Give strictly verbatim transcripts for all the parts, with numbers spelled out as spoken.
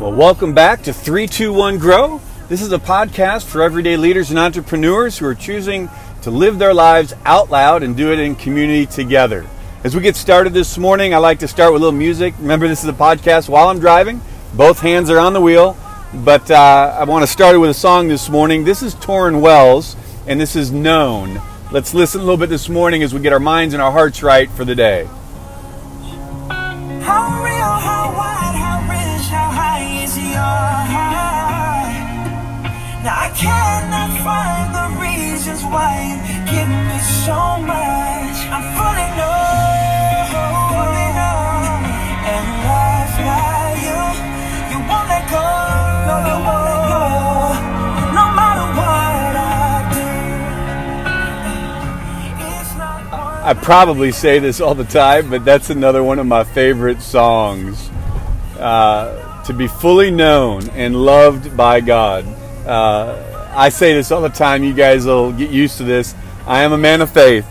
Well, welcome back to three two one Grow. This is a podcast for everyday leaders and entrepreneurs who are choosing to live their lives out loud and do it in community together. As we get started this morning, I like to start with a little music. Remember, this is a podcast while I'm driving. Both hands are on the wheel. But uh, I want to start it with a song this morning. This is Torrin Wells, and this is Known. Let's listen a little bit this morning as we get our minds and our hearts right for the day. How real, how wide, how rich, how high is your heart? Now I cannot find the reasons why you give me so much. I'm falling up, falling up, and love by you. You won't let go, no, you won't let go, no matter what I do. It's not one. I probably say this all the time, but that's another one of my favorite songs. Uh, to be fully known and loved by God. Uh, I say this all the time. You guys will get used to this. I am a man of faith.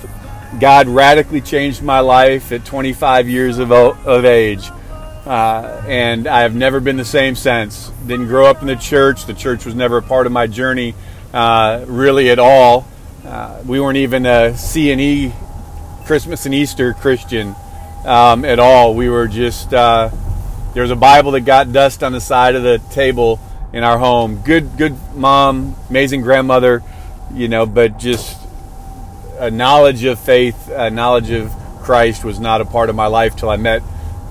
God radically changed my life at twenty-five years of, of age. Uh, and I have never been the same since. Didn't grow up in the church. The church was never a part of my journey uh, really at all. Uh, we weren't even a C and E Christmas and Easter Christian um, at all. We were just, uh, there was a Bible that got dust on the side of the table in our home. Good, good mom, amazing grandmother, you know, but just a knowledge of faith, a knowledge of Christ was not a part of my life till I met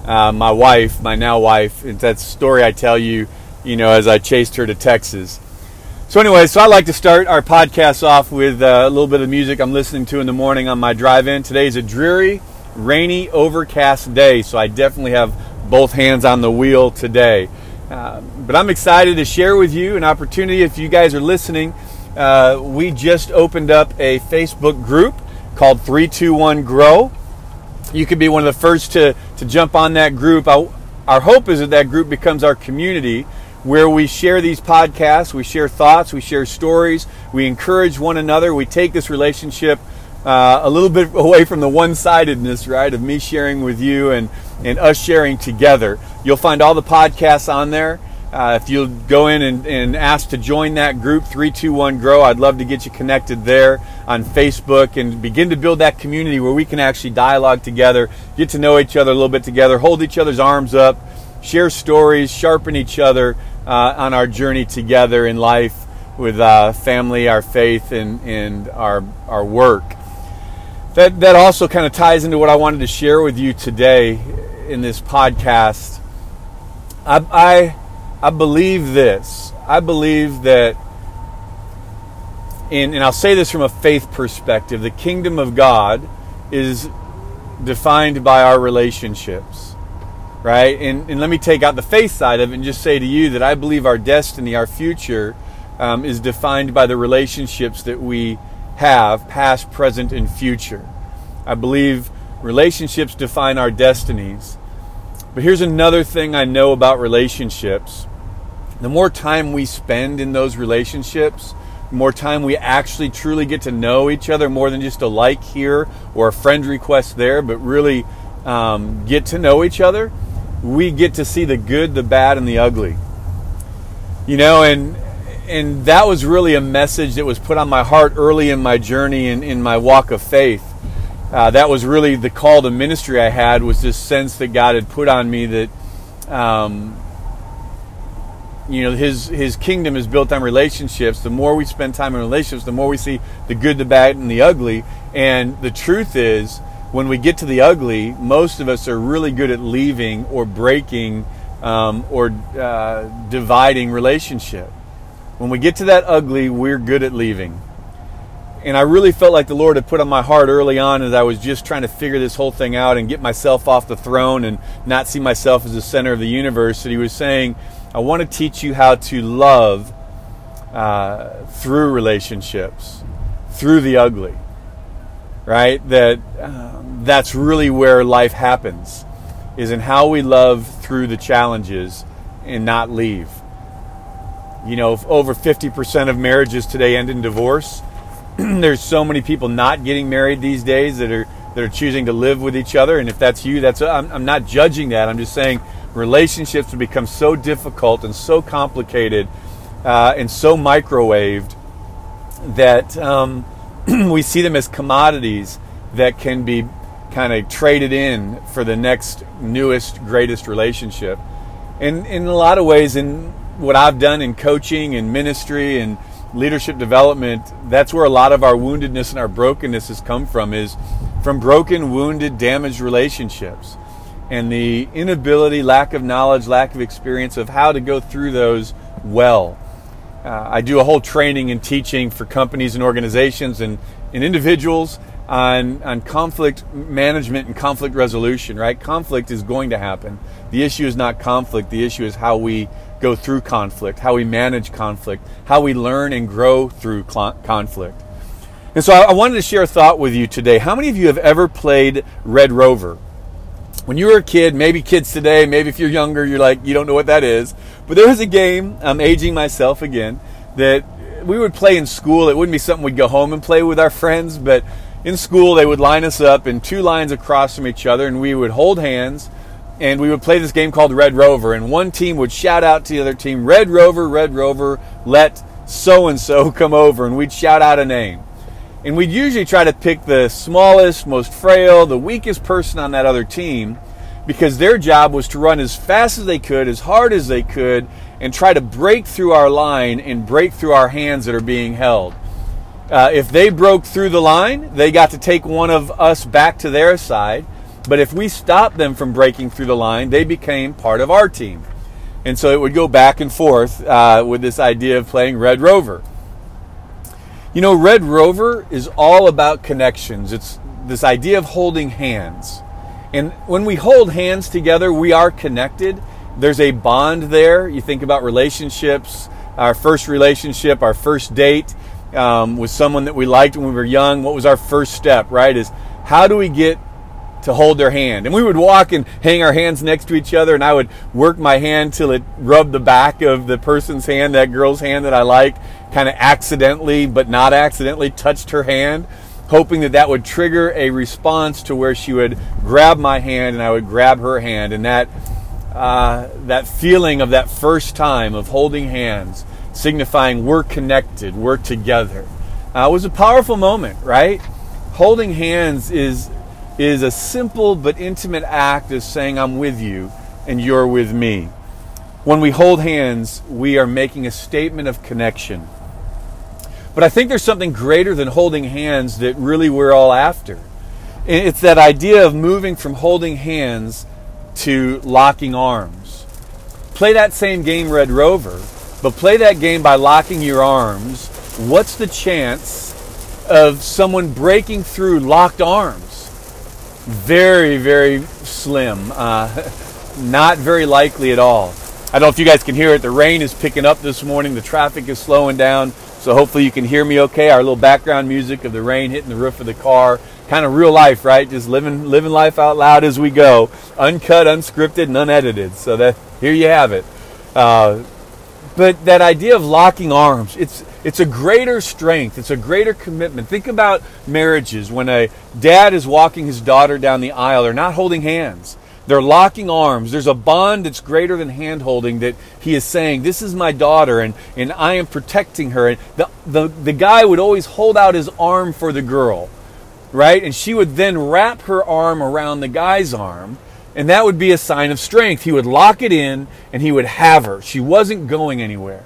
uh, my wife, my now wife. It's that story I tell you, you know, as I chased her to Texas. So anyway, so I like to start our podcast off with uh, a little bit of music I'm listening to in the morning on my drive-in. Today's a dreary, rainy, overcast day, so I definitely have both hands on the wheel today. Uh, but I'm excited to share with you an opportunity. If you guys are listening, uh, we just opened up a Facebook group called three two one Grow. You could be one of the first to, to jump on that group. I, our hope is that that group becomes our community, where we share these podcasts, we share thoughts, we share stories, we encourage one another, we take this relationship uh, a little bit away from the one-sidedness, right, of me sharing with you and, and us sharing together. You'll find all the podcasts on there. Uh, if you'll go in and, and ask to join that group, three two one Grow, I'd love to get you connected there on Facebook and begin to build that community where we can actually dialogue together, get to know each other a little bit together, hold each other's arms up, share stories, sharpen each other uh, on our journey together in life with uh, family, our faith, and, and our our work. That that also kind of ties into what I wanted to share with you today in this podcast. I I, I believe this. I believe that, in, and I'll say this from a faith perspective, the kingdom of God is defined by our relationships. Right? And, and let me take out the faith side of it and just say to you that I believe our destiny, our future, um, is defined by the relationships that we have, past, present, and future. I believe relationships define our destinies. But here's another thing I know about relationships. The more time we spend in those relationships, the more time we actually truly get to know each other, more than just a like here or a friend request there, but really um, get to know each other. We get to see the good, the bad, and the ugly. You know, and and that was really a message that was put on my heart early in my journey and in my walk of faith. Uh, that was really the call to ministry I had, was this sense that God had put on me that, um, you know, His His kingdom is built on relationships. The more we spend time in relationships, the more we see the good, the bad, and the ugly. And the truth is, when we get to the ugly, most of us are really good at leaving or breaking um, or uh, dividing relationship. When we get to that ugly, we're good at leaving. And I really felt like the Lord had put on my heart early on, as I was just trying to figure this whole thing out and get myself off the throne and not see myself as the center of the universe, that He was saying, I want to teach you how to love uh, through relationships, through the ugly. Right? That um, that's really where life happens, is in how we love through the challenges and not leave. You know, if over fifty percent of marriages today end in divorce. There's so many people not getting married these days that are that are choosing to live with each other. And if that's you, that's I'm, I'm not judging that. I'm just saying relationships have become so difficult and so complicated uh, and so microwaved that um, we see them as commodities that can be kind of traded in for the next newest, greatest relationship. And in a lot of ways, in what I've done in coaching and ministry and leadership development, that's where a lot of our woundedness and our brokenness has come from, is from broken, wounded, damaged relationships. And the inability, lack of knowledge, lack of experience of how to go through those well. Uh, I do a whole training and teaching for companies and organizations and, and individuals on, on conflict management and conflict resolution, right? Conflict is going to happen. The issue is not conflict. The issue is how we go through conflict, how we manage conflict, how we learn and grow through conflict. And so I wanted to share a thought with you today. How many of you have ever played Red Rover? When you were a kid, maybe kids today, maybe if you're younger, you're like, you don't know what that is. But there was a game, I'm aging myself again, that we would play in school. It wouldn't be something we'd go home and play with our friends, but in school they would line us up in two lines across from each other, and we would hold hands, and we would play this game called Red Rover. And one team would shout out to the other team, Red Rover, Red Rover, let so-and-so come over, and we'd shout out a name. And we'd usually try to pick the smallest, most frail, the weakest person on that other team, because their job was to run as fast as they could, as hard as they could, and try to break through our line and break through our hands that are being held. Uh, if they broke through the line, they got to take one of us back to their side. But if we stopped them from breaking through the line, they became part of our team. And so it would go back and forth uh, with this idea of playing Red Rover. You know, Red Rover is all about connections. It's this idea of holding hands. And when we hold hands together, we are connected. There's a bond there. You think about relationships, our first relationship, our first date um, with someone that we liked when we were young. What was our first step, right? Is how do we get to hold their hand? And we would walk and hang our hands next to each other, and I would work my hand till it rubbed the back of the person's hand, that girl's hand that I liked. Kind of accidentally, but not accidentally, touched her hand, hoping that that would trigger a response to where she would grab my hand and I would grab her hand. And that uh, that feeling of that first time of holding hands, signifying we're connected, we're together, uh, was a powerful moment, right? Holding hands is is a simple but intimate act of saying I'm with you and you're with me. When we hold hands, we are making a statement of connection. But I think there's something greater than holding hands that really we're all after. It's that idea of moving from holding hands to locking arms. Play that same game, Red Rover, but play that game by locking your arms. What's the chance of someone breaking through locked arms? Very, very slim. Uh, not very likely at all. I don't know if you guys can hear it. The rain is picking up this morning. The traffic is slowing down. So hopefully you can hear me okay. Our little background music of the rain hitting the roof of the car. Kind of real life, right? Just living living life out loud as we go. Uncut, unscripted, and unedited. So that here you have it. Uh, but that idea of locking arms, it's it's a greater strength. It's a greater commitment. Think about marriages. When a dad is walking his daughter down the aisle, they're not holding hands. They're locking arms. There's a bond that's greater than hand-holding, that he is saying, this is my daughter, and, and I am protecting her. And the, the, the guy would always hold out his arm for the girl, right? And she would then wrap her arm around the guy's arm, and that would be a sign of strength. He would lock it in, and he would have her. She wasn't going anywhere.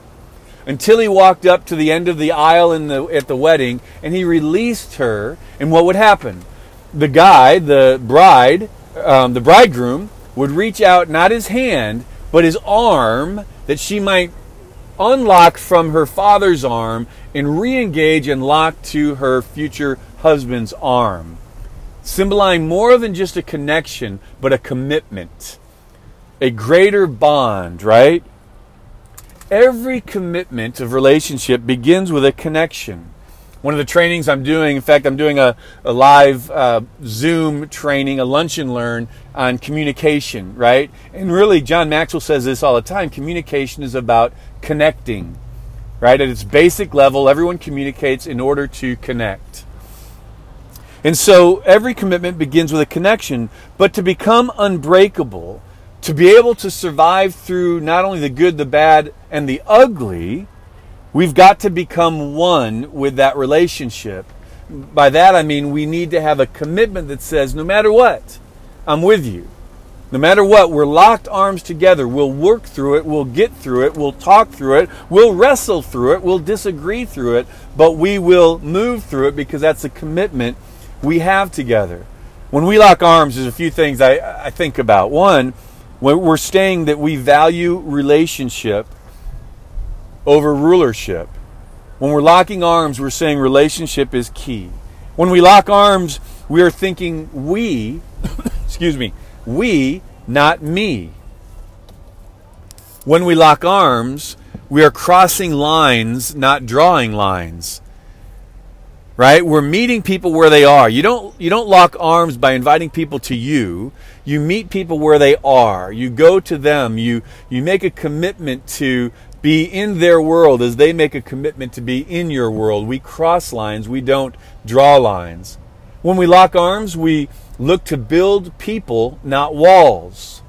Until he walked up to the end of the aisle in the, at the wedding, and he released her, and what would happen? The guy, the bride... Um, the bridegroom would reach out, not his hand, but his arm, that she might unlock from her father's arm and re-engage and lock to her future husband's arm. Symbolizing more than just a connection, but a commitment. A greater bond, right? Every commitment of relationship begins with a connection. One of the trainings I'm doing, in fact, I'm doing a, a live uh, Zoom training, a lunch and learn on communication, right? And really, John Maxwell says this all the time, communication is about connecting, right? At its basic level, everyone communicates in order to connect. And so every commitment begins with a connection, but to become unbreakable, to be able to survive through not only the good, the bad, and the ugly, we've got to become one with that relationship. By that I mean we need to have a commitment that says, no matter what, I'm with you. No matter what, we're locked arms together. We'll work through it. We'll get through it. We'll talk through it. We'll wrestle through it. We'll disagree through it. But we will move through it because that's a commitment we have together. When we lock arms, there's a few things I, I think about. One, when we're saying that we value relationship over rulership. When we're locking arms, we're saying relationship is key. When we lock arms, we are thinking we, excuse me, we, not me. When we lock arms, we are crossing lines, not drawing lines. Right? We're meeting people where they are. You don't you don't lock arms by inviting people to you. You meet people where they are. You go to them. You you make a commitment to be in their world as they make a commitment to be in your world. We cross lines. We don't draw lines. When we lock arms, we look to build people, not walls.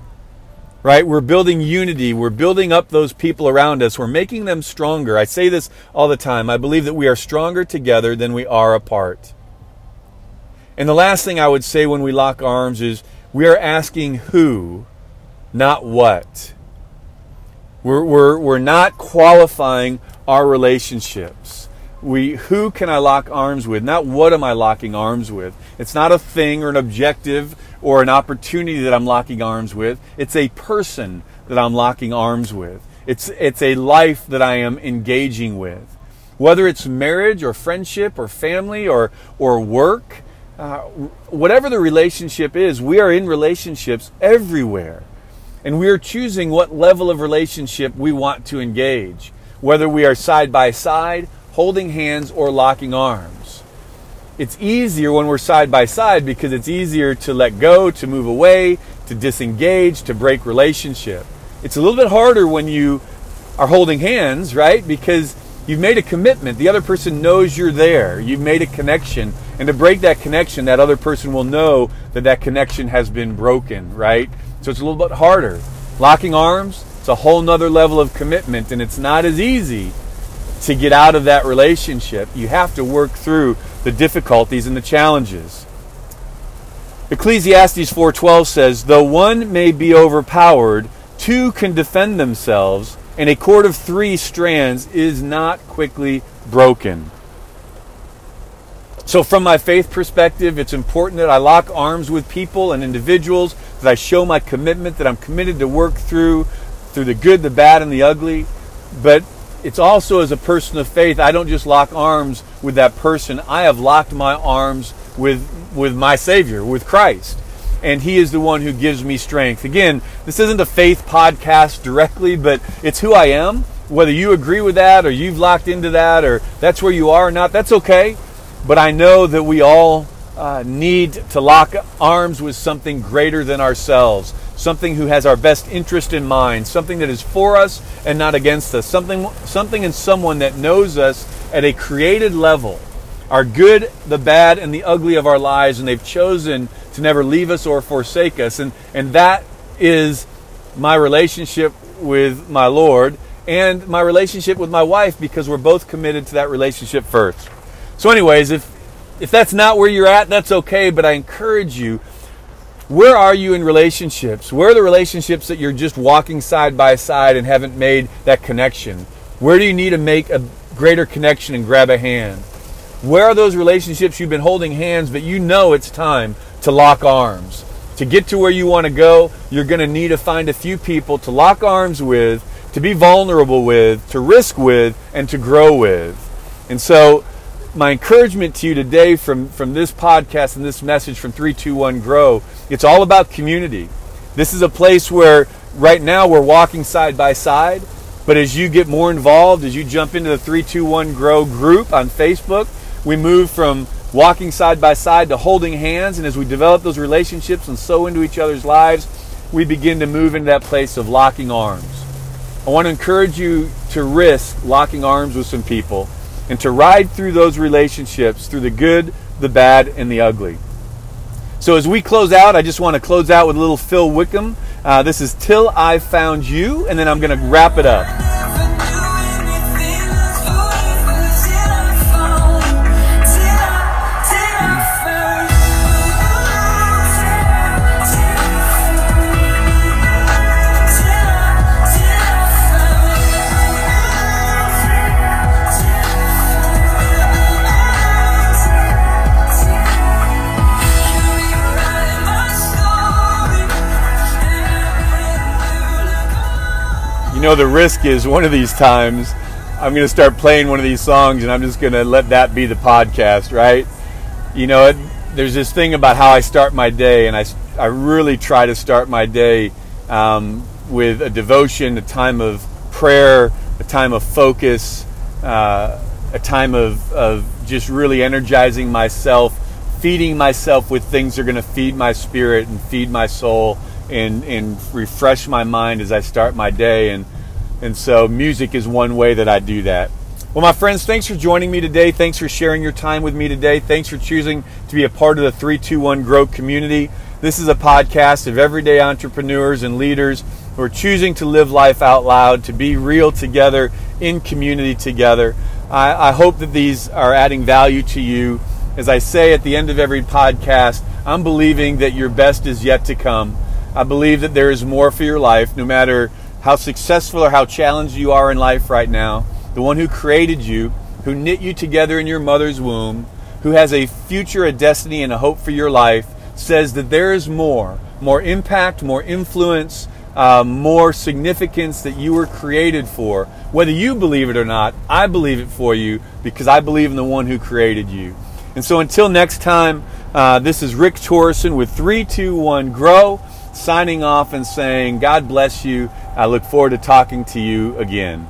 Right? We're building unity. We're building up those people around us. We're making them stronger. I say this all the time. I believe that we are stronger together than we are apart. And the last thing I would say when we lock arms is we are asking who, not what. We're, we're, we're not qualifying our relationships. We, who can I lock arms with? Not what am I locking arms with? It's not a thing or an objective or an opportunity that I'm locking arms with. It's a person that I'm locking arms with. It's, it's a life that I am engaging with. Whether it's marriage or friendship or family or, or work, uh, whatever the relationship is, we are in relationships everywhere. And we are choosing what level of relationship we want to engage, whether we are side by side, holding hands, or locking arms. It's easier when we're side by side because it's easier to let go, to move away, to disengage, to break relationship. It's a little bit harder when you are holding hands, right? Because you've made a commitment. The other person knows you're there. You've made a connection. And to break that connection, that other person will know that that connection has been broken, right? So it's a little bit harder. Locking arms, it's a whole nother level of commitment, and it's not as easy to get out of that relationship. You have to work through the difficulties and the challenges. Ecclesiastes four twelve says, though one may be overpowered, two can defend themselves, and a cord of three strands is not quickly broken. So from my faith perspective, it's important that I lock arms with people and individuals, that I show my commitment, that I'm committed to work through, through the good, the bad, and the ugly. But it's also as a person of faith, I don't just lock arms with that person. I have locked my arms with, with my Savior, with Christ. And He is the one who gives me strength. Again, this isn't a faith podcast directly, but it's who I am. Whether you agree with that or you've locked into that or that's where you are or not, that's okay. But I know that we all uh, need to lock arms with something greater than ourselves, something who has our best interest in mind, something that is for us and not against us, something something in someone that knows us at a created level, our good, the bad, and the ugly of our lives, and they've chosen to never leave us or forsake us. And, and that is my relationship with my Lord and my relationship with my wife, because we're both committed to that relationship first. So anyways, if if that's not where you're at, that's okay, but I encourage you, where are you in relationships? Where are the relationships that you're just walking side by side and haven't made that connection? Where do you need to make a greater connection and grab a hand? Where are those relationships you've been holding hands, but you know it's time to lock arms? To get to where you want to go, you're going to need to find a few people to lock arms with, to be vulnerable with, to risk with, and to grow with. And so my encouragement to you today from, from this podcast and this message from three two one Grow, it's all about community. This is a place where right now we're walking side by side, but as you get more involved, as you jump into the three two one Grow group on Facebook, we move from walking side by side to holding hands, and as we develop those relationships and sow into each other's lives, we begin to move into that place of locking arms. I want to encourage you to risk locking arms with some people, and to ride through those relationships, through the good, the bad, and the ugly. So as we close out, I just want to close out with a little Phil Wickham Uh, this is Till I Found You, and then I'm going to wrap it up. You know, the risk is one of these times I'm going to start playing one of these songs and I'm just going to let that be the podcast, right? You know, it, there's this thing about how I start my day, and I, I really try to start my day um, with a devotion, a time of prayer, a time of focus, uh, a time of, of just really energizing myself, feeding myself with things that are going to feed my spirit and feed my soul. And, and refresh my mind as I start my day. And and so music is one way that I do that. Well, my friends, thanks for joining me today. Thanks for sharing your time with me today. Thanks for choosing to be a part of the three two one Grow community. This is a podcast of everyday entrepreneurs and leaders who are choosing to live life out loud, to be real together, in community together. I, I hope that these are adding value to you. As I say at the end of every podcast, I'm believing that your best is yet to come. I believe that there is more for your life, no matter how successful or how challenged you are in life right now. The one who created you, who knit you together in your mother's womb, who has a future, a destiny, and a hope for your life, says that there is more, more impact, more influence, uh, more significance that you were created for. Whether you believe it or not, I believe it for you, because I believe in the one who created you. And so until next time, uh, this is Rick Torrison with three two one Grow, signing off and saying, God bless you. I look forward to talking to you again.